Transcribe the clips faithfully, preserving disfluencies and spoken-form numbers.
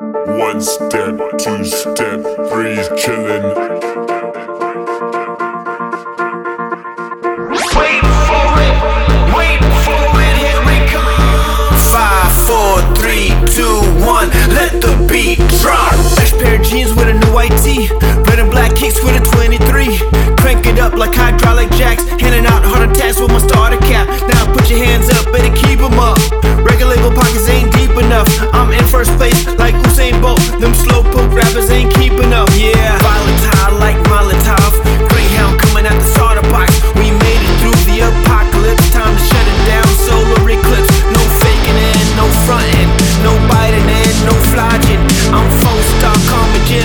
One step, two step, three, chillin'. Two, one, let the beat drop. Fresh pair of jeans with a new white tee, red and black kicks with a twenty-three. Crank it up like hydraulic jacks, handing out heart attacks with my starter cap. Now put your hands up, better keep them up. Record label pockets ain't deep enough. I'm in first place like Usain Bolt. Them slowpoke rappers ain't keeping up, yeah. Volatile like Molotov, Greyhound coming out the starter box. We made it through the apocalypse, time to shut it down, solar eclipse. No faking and no fronting, no biting and no flogging. I'm phone star, call me general.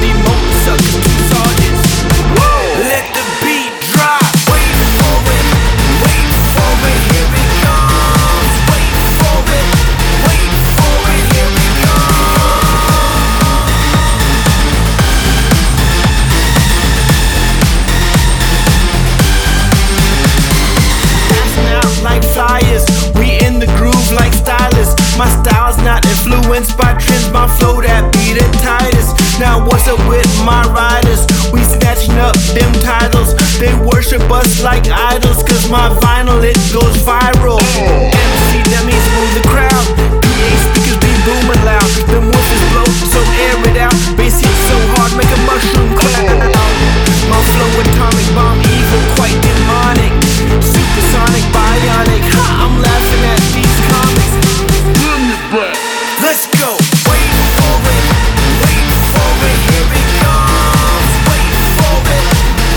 Be motor suckers to sergeants. Whoa! Let the beat drop. Wait for it, wait for it, here it comes. Wait for it, wait for it, here it comes. Passing out like flyers, we in the groove like stylists. My style's not influenced by trends, my flow that be the tightest. Now what's up with my riders? We snatching up them titles. They worship us like idols, cause my vinyl, it goes viral. M C Demi move the crowd, P A speakers be booming loud. Them whistles blow, so air it out. Bass hit so hard, make a mushroom cloud. My flow atomic bomb, evil, quite demonic. Supersonic, bionic, ha, I'm laughing at these comics. Let's go. Wait for it, wait for it, here it comes. Wait for it,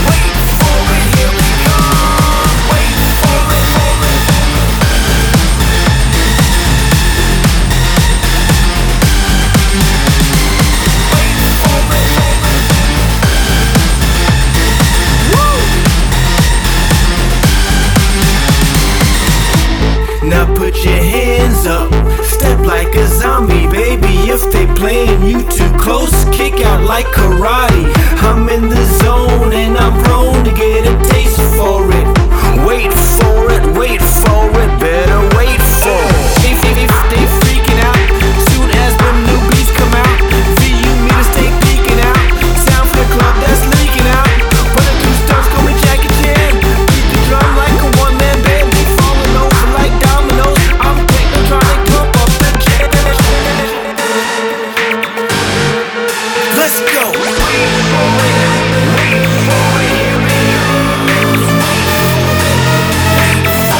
wait for it, here it comes. Wait for it, for it. Wait for it. Woo! Now put your hands up. Like a zombie, baby, if they playing you too close, kick out like karate. I'm in the zone and I'm prone to get a taste for it. Wait for it, wait for it, better wait for it. They, they, they freaking out, soon as the new beats come out. V U meters stay peeking out, sound for the club that's leaking out. When the two stars go and jack it in, beat the drum like a one-man band. They falling over like dominoes, I'm technotronic. Let's go. Wait for it, wait for it, here it comes. Wait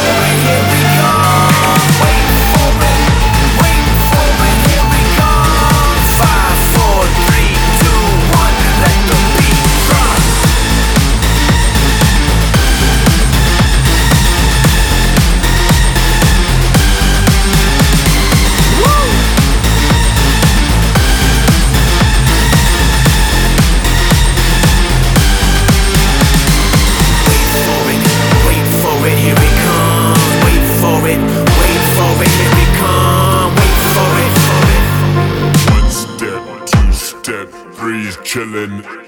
for it, wait for it, here it comes. Wait for it, wait for it, here it comes. Five, four, three, two, one, let the beat drop. Chillin'.